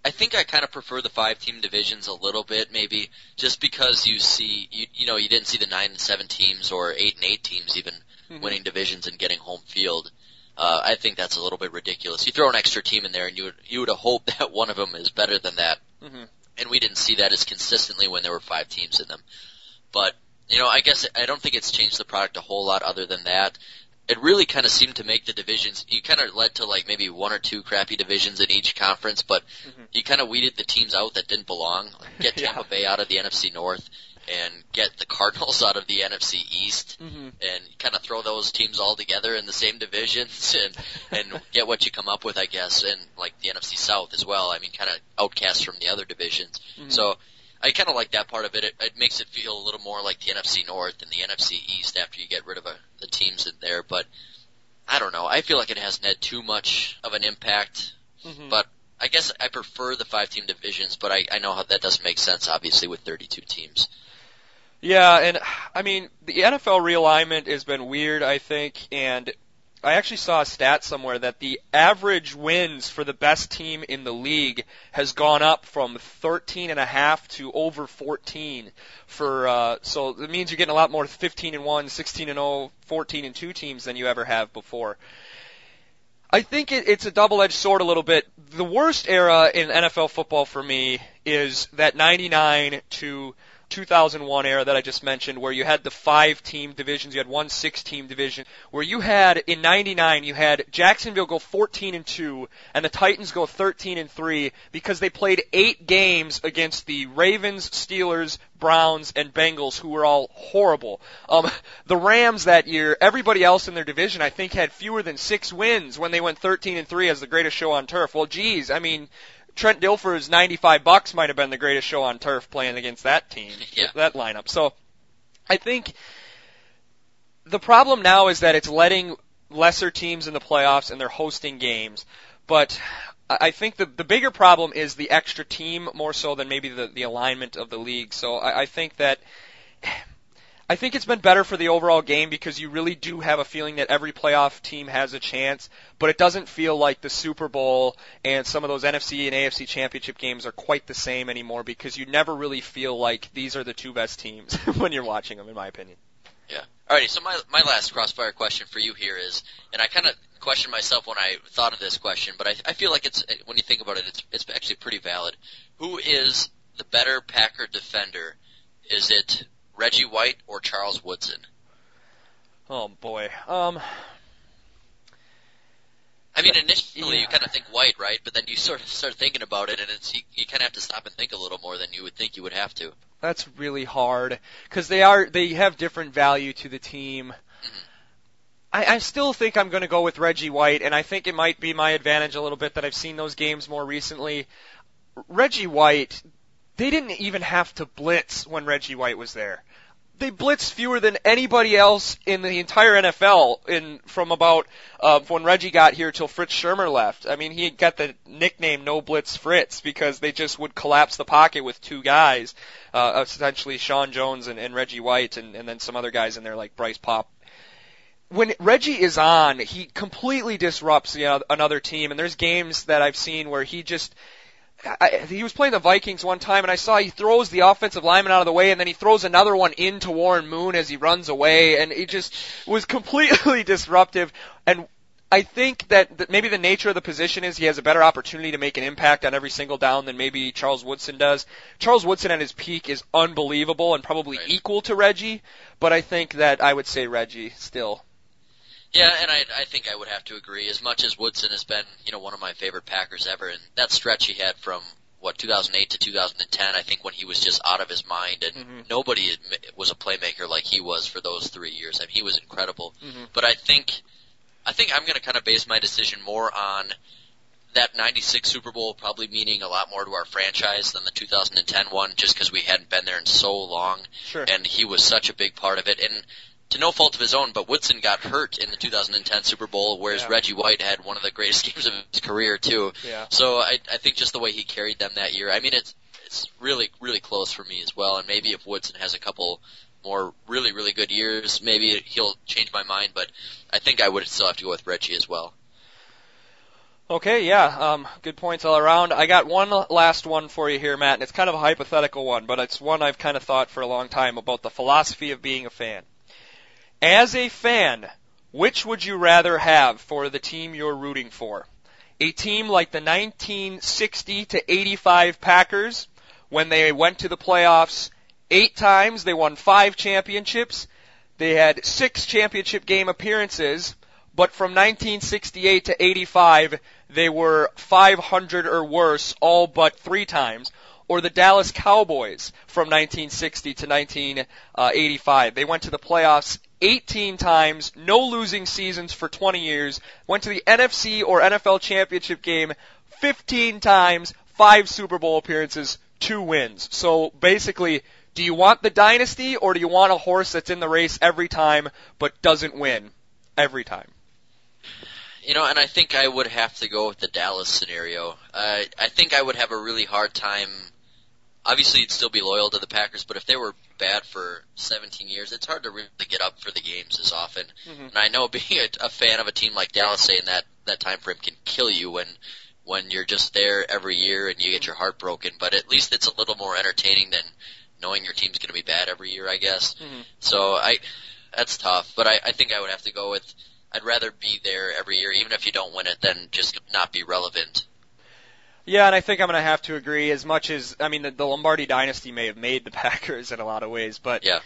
I think I kind of prefer the 5-team divisions a little bit, maybe, just because you see, you know, you didn't see the 9-7 teams or 8-8 teams even winning divisions and getting home field. I think that's a little bit ridiculous. You throw an extra team in there, and you would hope that one of them is better than that. And we didn't see that as consistently when there were 5 teams in them. But, you know, I guess I don't think it's changed the product a whole lot other than that. It really kind of seemed to make the divisions, you kind of led to like maybe 1 or 2 crappy divisions in each conference, but you kind of weeded the teams out that didn't belong. Like get Tampa Bay out of the NFC North and get the Cardinals out of the NFC East and kind of throw those teams all together in the same divisions and get what you come up with, I guess, and like the NFC South as well. I mean, kind of outcast from the other divisions. So I kind of like that part of it. It makes it feel a little more like the NFC North and the NFC East after you get rid of the teams in there. But I don't know. I feel like it hasn't had too much of an impact. But I guess I prefer the 5-team divisions, but I know how that doesn't make sense, obviously, with 32 teams. Yeah, and, I mean, the NFL realignment has been weird, I think, and I actually saw a stat somewhere that the average wins for the best team in the league has gone up from 13.5 to over 14 for, so it means you're getting a lot more 15-1, 16-0, 14-2 teams than you ever have before. I think it's a double-edged sword a little bit. The worst era in NFL football for me is that 99 to 2001 era that I just mentioned, where you had the 5-team divisions, you had 1 6-team division, where you had in 99 you had Jacksonville go 14-2 and the Titans go 13-3 because they played 8 games against the Ravens, Steelers, Browns, and Bengals, who were all horrible. The Rams that year, everybody else in their division, I think, had fewer than 6 wins when they went 13-3 as the greatest show on turf. Well, geez, I mean, Trent Dilfer's $95 might have been the greatest show on turf playing against that team, that lineup. So I think the problem now is that it's letting lesser teams in the playoffs and they're hosting games. But I think the bigger problem is the extra team more so than maybe the alignment of the league. So I think that I think it's been better for the overall game because you really do have a feeling that every playoff team has a chance, but it doesn't feel like the Super Bowl and some of those NFC and AFC championship games are quite the same anymore because you never really feel like these are the 2 best teams when you're watching them, in my opinion. Yeah. Alrighty, so my last crossfire question for you here is, and I kind of questioned myself when I thought of this question, but I feel like it's, when you think about it, it's actually pretty valid. Who is the better Packer defender? Is it Reggie White or Charles Woodson? Oh boy. I mean, initially you kind of think White, right? But then you sort of start thinking about it, and you kind of have to stop and think a little more than you would think you would have to. That's really hard because they have different value to the team. Mm-hmm. I still think I'm going to go with Reggie White, and I think it might be my advantage a little bit that I've seen those games more recently. Reggie White, they didn't even have to blitz when Reggie White was there. They blitzed fewer than anybody else in the entire NFL from about when Reggie got here till Fritz Schirmer left. I mean, he got the nickname No Blitz Fritz because they just would collapse the pocket with two guys, essentially Sean Jones and Reggie White and then some other guys in there like Bryce Popp. When Reggie is on, he completely disrupts another team, and there's games that I've seen where he just... he was playing the Vikings one time, and I saw he throws the offensive lineman out of the way, and then he throws another one into Warren Moon as he runs away, and it just was completely disruptive. And I think that maybe the nature of the position is he has a better opportunity to make an impact on every single down than maybe Charles Woodson does. Charles Woodson at his peak is unbelievable and probably equal to Reggie, but I think that I would say Reggie still. Yeah, and I think I would have to agree. As much as Woodson has been, one of my favorite Packers ever, and that stretch he had from 2008 to 2010, I think when he was just out of his mind, and nobody was a playmaker like he was for those 3 years. I mean, he was incredible. Mm-hmm. But I think I'm going to kind of base my decision more on that 96 Super Bowl, probably meaning a lot more to our franchise than the 2010 one, just because we hadn't been there in so long, sure. And he was such a big part of it. And to no fault of his own, but Woodson got hurt in the 2010 Super Bowl, whereas Reggie White had one of the greatest games of his career, too. Yeah. So I think just the way he carried them that year, I mean, it's really, really close for me as well. And maybe if Woodson has a couple more really, really good years, maybe he'll change my mind, but I think I would still have to go with Reggie as well. Okay, good points all around. I got one last one for you here, Matt, and it's kind of a hypothetical one, but it's one I've kind of thought for a long time about the philosophy of being a fan. As a fan, which would you rather have for the team you're rooting for? A team like the 1960 to 85 Packers, when they went to the playoffs 8 times, they won 5 championships, they had 6 championship game appearances, but from 1968 to 85, they were 500 or worse all but 3 times. Or the Dallas Cowboys from 1960 to 1985. They went to the playoffs 18 times, no losing seasons for 20 years, went to the NFC or NFL championship game 15 times, 5 Super Bowl appearances, 2 wins. So basically, do you want the dynasty or do you want a horse that's in the race every time but doesn't win every time? And I think I would have to go with the Dallas scenario. I think I would have a really hard time. Obviously, you'd still be loyal to the Packers, but if they were bad for 17 years, it's hard to really get up for the games as often. Mm-hmm. And I know being a fan of a team like Dallas, say, in that time frame can kill you when you're just there every year and you get your heart broken, but at least it's a little more entertaining than knowing your team's going to be bad every year, I guess. Mm-hmm. So that's tough, but I think I would have to go with I'd rather be there every year, even if you don't win it, than just not be relevant. Yeah, and I think I'm going to have to agree as much as, I mean, the Lombardi dynasty may have made the Packers in a lot of ways, but, yeah.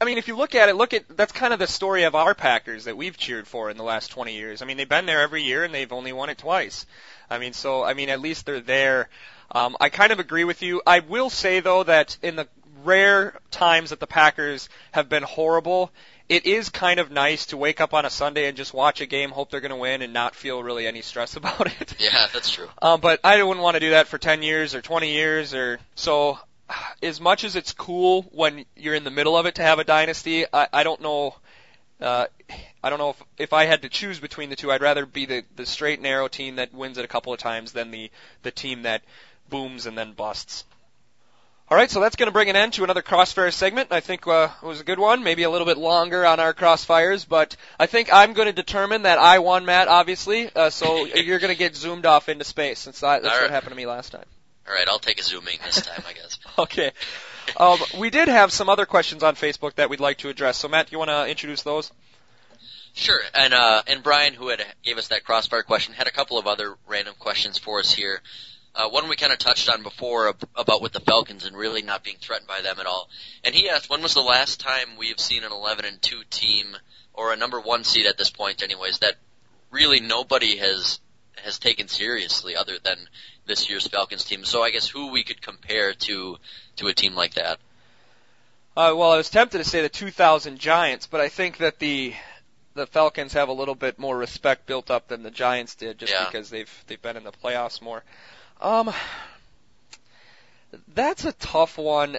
I mean, if you look at it, that's kind of the story of our Packers that we've cheered for in the last 20 years. I mean, they've been there every year, and they've only won it twice. I mean, so, I mean, at least they're there. I kind of agree with you. I will say, though, that in the rare times that the Packers have been horrible, it is kind of nice to wake up on a Sunday and just watch a game, hope they're going to win, and not feel really any stress about it. Yeah, that's true. But I wouldn't want to do that for 10 years or 20 years or so. As much as it's cool when you're in the middle of it to have a dynasty, I don't know. I don't know if I had to choose between the two, I'd rather be the straight and narrow team that wins it a couple of times than the team that booms and then busts. All right, so that's going to bring an end to another Crossfire segment. I think it was a good one, maybe a little bit longer on our Crossfires, but I think I'm going to determine that I won, Matt, obviously, so you're going to get zoomed off into space, since that's what happened to me last time. All right, I'll take a zooming this time, I guess. Okay. We did have some other questions on Facebook that we'd like to address. So, Matt, you want to introduce those? Sure. And Brian, who had gave us that crossbar question, had a couple of other random questions for us here. One we kind of touched on before about with the Falcons and really not being threatened by them at all. And he asked, when was the last time we have seen an 11-2 team, or a number one seed at this point anyways, that really nobody has taken seriously other than this year's Falcons team? So I guess who we could compare to a team like that? Well, I was tempted to say the 2000 Giants, but I think that the Falcons have a little bit more respect built up than the Giants did, just because they've been in the playoffs more. That's a tough one.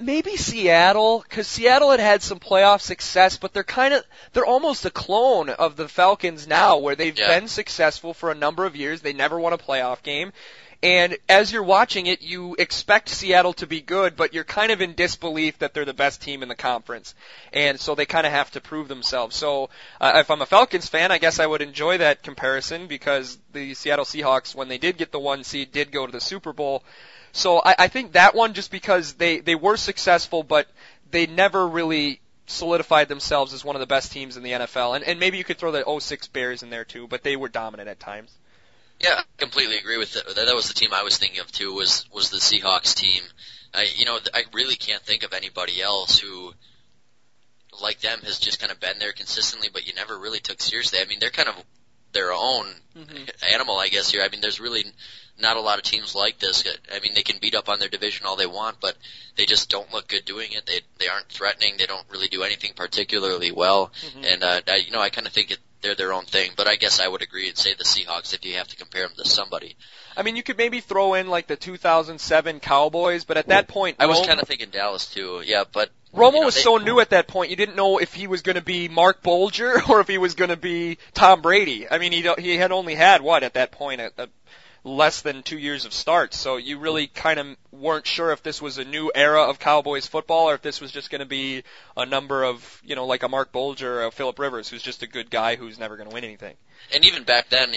Maybe Seattle, because Seattle had some playoff success, but they're almost a clone of the Falcons now, where they've been successful for a number of years. They never won a playoff game. And as you're watching it, you expect Seattle to be good, but you're kind of in disbelief that they're the best team in the conference. And so they kind of have to prove themselves. So if I'm a Falcons fan, I guess I would enjoy that comparison, because the Seattle Seahawks, when they did get the one seed, did go to the Super Bowl. So I think that one, just because they were successful, but they never really solidified themselves as one of the best teams in the NFL. And maybe you could throw the 06 Bears in there too, but they were dominant at times. Yeah, I completely agree with that. That was the team I was thinking of too, was the Seahawks team. I really can't think of anybody else who, like them, has just kind of been there consistently, but you never really took seriously. I mean, they're kind of their own animal, I guess, here. I mean, there's really not a lot of teams like this. I mean, they can beat up on their division all they want, but they just don't look good doing it. They aren't threatening. They don't really do anything particularly well. Mm-hmm. And, I kind of think they're their own thing, but I guess I would agree and say the Seahawks if you have to compare them to somebody. I mean, you could maybe throw in like the 2007 Cowboys, but at that point, I was kind of thinking Dallas too. Yeah, but Romo was so new at that point. You didn't know if he was going to be Mark Bolger or if he was going to be Tom Brady. I mean, he had only had at that point less than 2 years of starts, so you really kind of weren't sure if this was a new era of Cowboys football or if this was just going to be a number of, like a Mark Bolger or a Phillip Rivers, who's just a good guy who's never going to win anything. And even back then,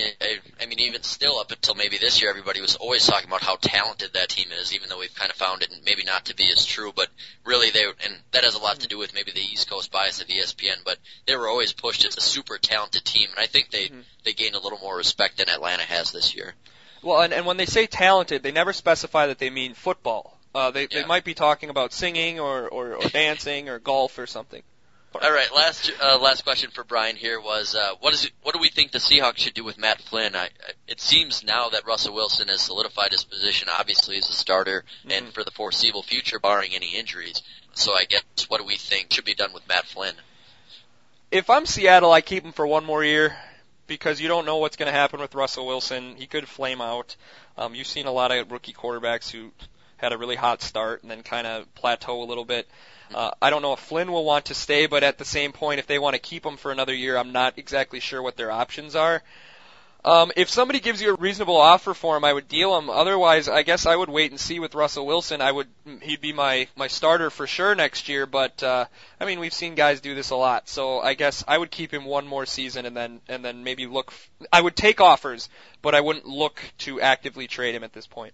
I mean, even still up until maybe this year, everybody was always talking about how talented that team is, even though we've kind of found it maybe not to be as true, but really and that has a lot to do with maybe the East Coast bias of ESPN, but they were always pushed as a super talented team, and I think they gained a little more respect than Atlanta has this year. Well, and when they say talented, they never specify that they mean football. They might be talking about singing or dancing or golf or something. All right, last question for Brian here was, what do we think the Seahawks should do with Matt Flynn? It seems now that Russell Wilson has solidified his position, obviously, as a starter and for the foreseeable future, barring any injuries. So I guess what do we think should be done with Matt Flynn? If I'm Seattle, I keep him for one more year, because you don't know what's going to happen with Russell Wilson. He could flame out. You've seen a lot of rookie quarterbacks who had a really hot start and then kind of plateau a little bit. I don't know if Flynn will want to stay, but at the same point, if they want to keep him for another year, I'm not exactly sure what their options are. If somebody gives you a reasonable offer for him, I would deal him. Otherwise, I guess I would wait and see with Russell Wilson. He'd be my starter for sure next year, but I mean, we've seen guys do this a lot. So I guess I would keep him one more season and then maybe look. I would take offers, but I wouldn't look to actively trade him at this point.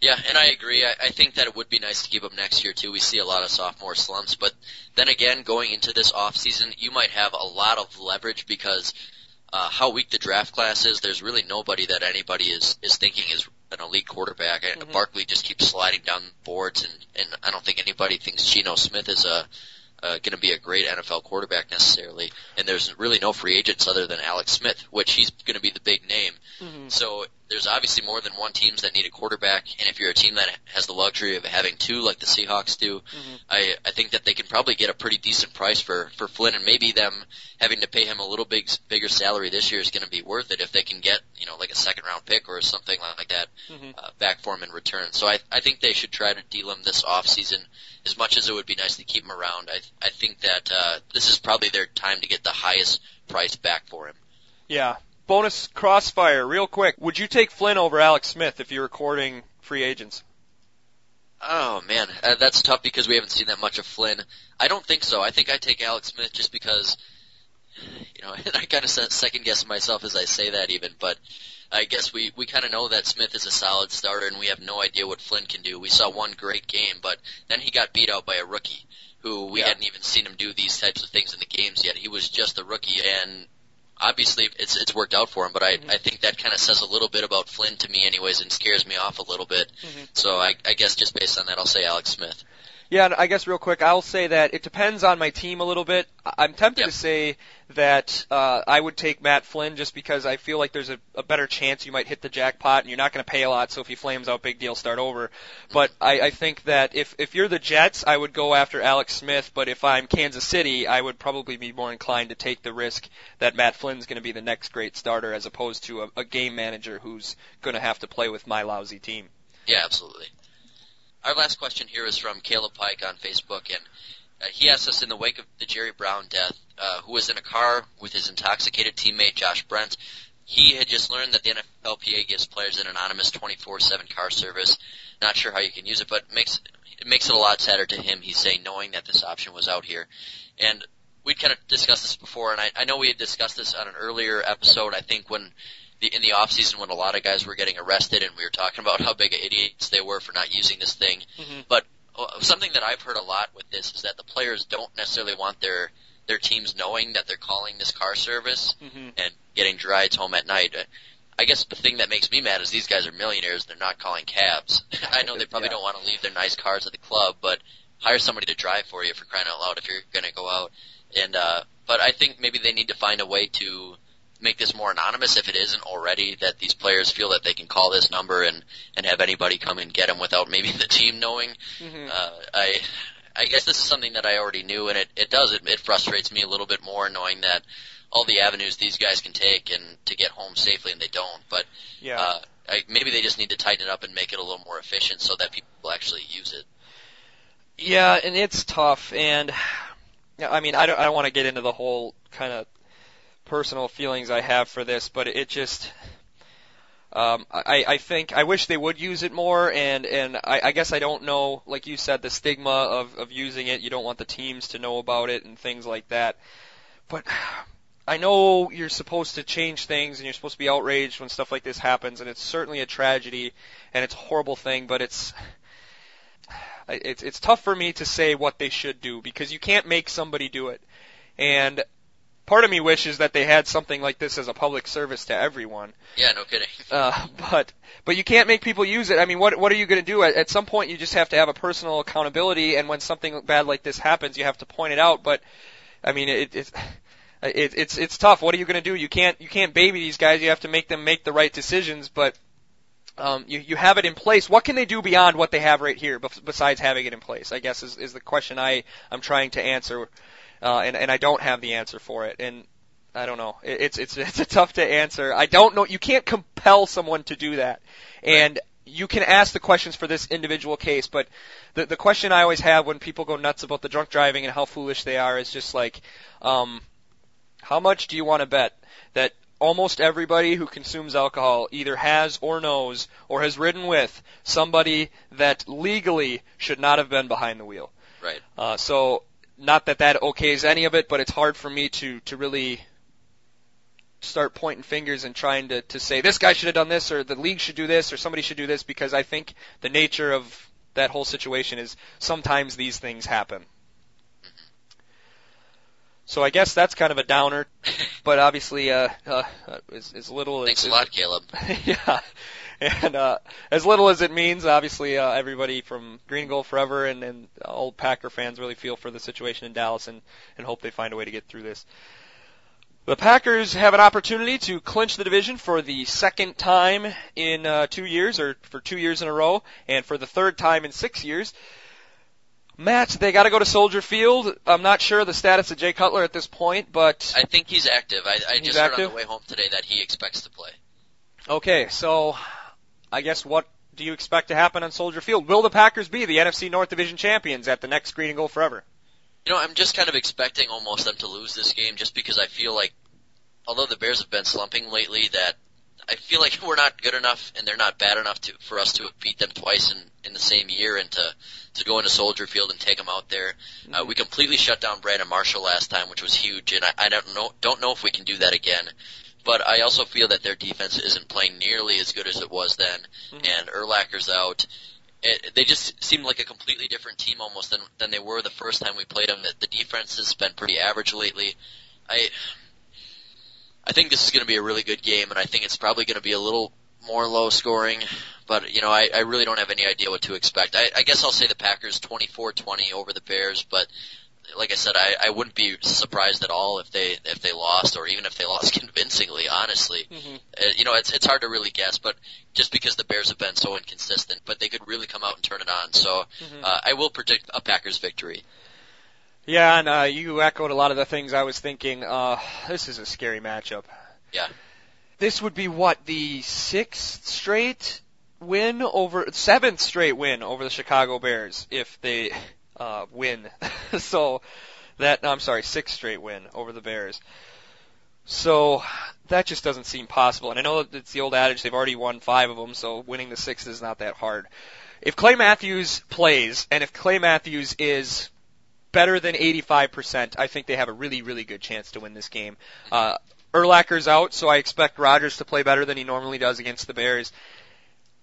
Yeah, and I agree. I think that it would be nice to keep him next year, too. We see a lot of sophomore slumps, but then again, going into this offseason, you might have a lot of leverage because how weak the draft class is, there's really nobody that anybody is thinking is an elite quarterback. Barkley just keeps sliding down the boards, and I don't think anybody thinks Geno Smith is going to be a great NFL quarterback necessarily. And there's really no free agents other than Alex Smith, which he's going to be the big name. So there's obviously more than one teams that need a quarterback, and if you're a team that has the luxury of having two like the Seahawks do, I think that they can probably get a pretty decent price for Flynn, and maybe them having to pay him a little bigger salary this year is going to be worth it if they can get like a second round pick or something like that back for him in return. So I think they should try to deal him this offseason. As much as it would be nice to keep him around, I think that this is probably their time to get the highest price back for him. Yeah. Bonus crossfire, real quick. Would you take Flynn over Alex Smith if you were courting free agents? Oh, man. That's tough because we haven't seen that much of Flynn. I don't think so. I think I take Alex Smith just because, and I kind of second-guess myself as I say that even, but I guess we kind of know that Smith is a solid starter, and we have no idea what Flynn can do. We saw one great game, but then he got beat out by a rookie who we hadn't even seen him do these types of things in the games yet. He was just a rookie, and obviously it's worked out for him, but I think that kind of says a little bit about Flynn to me anyways and scares me off a little bit. Mm-hmm. So I guess just based on that, I'll say Alex Smith. Yeah, and I guess real quick, I'll say that it depends on my team a little bit. I'm tempted to say that I would take Matt Flynn just because I feel like there's a better chance you might hit the jackpot, and you're not going to pay a lot, so if he flames out, big deal, start over. But I think that if you're the Jets, I would go after Alex Smith, but if I'm Kansas City, I would probably be more inclined to take the risk that Matt Flynn's going to be the next great starter as opposed to a game manager who's going to have to play with my lousy team. Yeah, absolutely. Our last question here is from Caleb Pike on Facebook, and he asked us, in the wake of the Jerry Brown death, who was in a car with his intoxicated teammate Josh Brent. He had just learned that the NFLPA gives players an anonymous 24/7 car service. Not sure how you can use it, but it makes it a lot sadder to him, he's saying, knowing that this option was out here. And we'd kind of discussed this before, and I know we had discussed this on an earlier episode, I think, when in the off season when a lot of guys were getting arrested, and we were talking about how big of idiots they were for not using this thing. Mm-hmm. But something that I've heard a lot with this is that the players don't necessarily want their teams knowing that they're calling this car service and getting rides home at night. I guess the thing that makes me mad is these guys are millionaires and they're not calling cabs. I know they probably don't want to leave their nice cars at the club, but hire somebody to drive for you, for crying out loud, if you're going to go out. And but I think maybe they need to find a way to make this more anonymous, if it isn't already, that these players feel that they can call this number and have anybody come and get them without maybe the team knowing. Mm-hmm. I guess this is something that I already knew, and it frustrates me a little bit more knowing that all the avenues these guys can take and to get home safely, and they don't. But maybe they just need to tighten it up and make it a little more efficient so that people actually use it. Yeah, and it's tough. And I mean, I don't want to get into the whole kind of personal feelings I have for this, but it just I think I wish they would use it more, and I guess I don't know, like you said, the stigma of using it. You don't want the teams to know about it and things like that. But I know you're supposed to change things, and you're supposed to be outraged when stuff like this happens, and it's certainly a tragedy, and it's a horrible thing, but it's tough for me to say what they should do, because you can't make somebody do it. And part of me wishes that they had something like this as a public service to everyone. Yeah, no kidding. But you can't make people use it. I mean, what are you going to do? At some point, you just have to have a personal accountability, and when something bad like this happens, you have to point it out. But I mean, it's tough. What are you going to do? You can't baby these guys. You have to make them make the right decisions. But you have it in place. What can they do beyond what they have right here? Besides having it in place, I guess is the question I'm trying to answer. And I don't have the answer for it, and I don't know. It's a tough to answer. I don't know. You can't compel someone to do that, and you can ask the questions for this individual case. But the question I always have when people go nuts about the drunk driving and how foolish they are is just like, how much do you want to bet that almost everybody who consumes alcohol either has or knows or has ridden with somebody that legally should not have been behind the wheel? Right. So. Not that okays any of it, but it's hard for me to really start pointing fingers and trying to say this guy should have done this, or the league should do this, or somebody should do this, because I think the nature of that whole situation is sometimes these things happen. So I guess that's kind of a downer, but obviously as little as... Thanks a lot, Caleb. Yeah. And as little as it means, obviously everybody from Green and Gold Forever and old Packer fans really feel for the situation in Dallas and hope they find a way to get through this. The Packers have an opportunity to clinch the division for the second time in 2 years, or for 2 years in a row, and for the third time in 6 years. Matt, they got to go to Soldier Field. I'm not sure the status of Jay Cutler at this point, but... I think he's active. I just heard on the way home today that he expects to play. Okay, so... I guess what do you expect to happen on Soldier Field? Will the Packers be the NFC North Division champions at the next Green and Gold Forever? You know, I'm just kind of expecting almost them to lose this game, just because I feel like, although the Bears have been slumping lately, that I feel like we're not good enough and they're not bad enough for us to have beat them twice in the same year, and to go into Soldier Field and take them out there. We completely shut down Brandon Marshall last time, which was huge, and I don't know if we can do that again. But I also feel that their defense isn't playing nearly as good as it was then, and Urlacher's out. They just seem like a completely different team almost than they were the first time we played them. The defense has been pretty average lately. I think this is going to be a really good game, and I think it's probably going to be a little more low scoring. But, you know, I really don't have any idea what to expect. I guess I'll say the Packers 24-20 over the Bears, but like I said, I wouldn't be surprised at all if they lost, or even if they lost convincingly, honestly. You know, it's hard to really guess, but just because the Bears have been so inconsistent, but they could really come out and turn it on. So I will predict a Packers victory. Yeah, and you echoed a lot of the things I was thinking. This is a scary matchup. Yeah. This would be, what, the seventh straight win over the Chicago Bears if they win. Sixth straight win over the Bears. So that just doesn't seem possible. And I know it's the old adage, they've already won 5 of them, so winning the 6th is not that hard. If Clay Matthews plays, and if Clay Matthews is better than 85%, I think they have a really, really good chance to win this game. Urlacher's out, so I expect Rodgers to play better than he normally does against the Bears.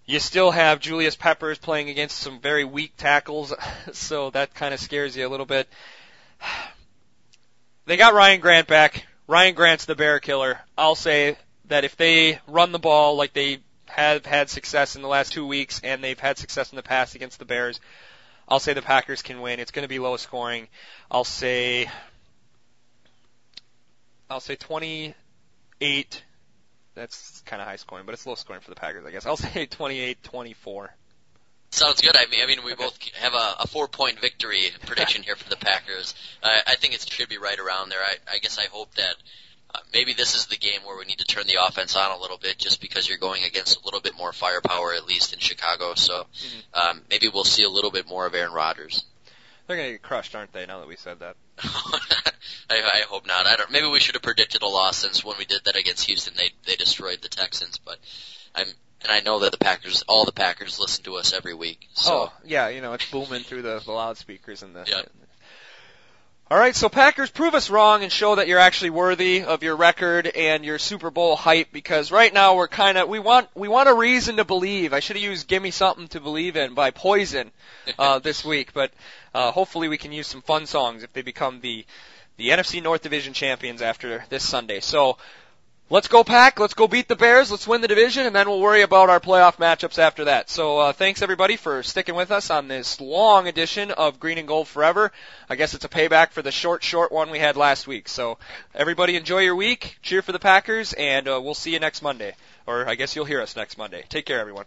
You still have Julius Peppers playing against some very weak tackles, so that kind of scares you a little bit. They got Ryan Grant back. Ryan Grant's the bear killer. I'll say that if they run the ball like they have had success in the last 2 weeks, and they've had success in the past against the Bears, I'll say the Packers can win. It's going to be low scoring. I'll say 28. That's kind of high scoring, but it's low scoring for the Packers, I guess. I'll say 28-24. Sounds good. I mean, we both have a 4-point victory prediction here for the Packers. I think it should be right around there. I guess I hope that maybe this is the game where we need to turn the offense on a little bit, just because you're going against a little bit more firepower, at least in Chicago. So maybe we'll see a little bit more of Aaron Rodgers. They're going to get crushed, aren't they, now that we said that? I hope not. Maybe we should have predicted a loss, since when we did that against Houston, they destroyed the Texans. But I know that all the Packers listen to us every week. So. Oh yeah, you know, it's booming through the loudspeakers and the. Yep. All right, so Packers, prove us wrong and show that you're actually worthy of your record and your Super Bowl hype, because right now we want a reason to believe. I should have used "Give Me Something to Believe In" by Poison this week, but hopefully we can use some fun songs if they become the NFC North Division champions after this Sunday. So let's go Pack, let's go beat the Bears, let's win the division, and then we'll worry about our playoff matchups after that. So thanks everybody for sticking with us on this long edition of Green and Gold Forever. I guess it's a payback for the short one we had last week. So everybody enjoy your week, cheer for the Packers, and we'll see you next Monday. Or I guess you'll hear us next Monday. Take care, everyone.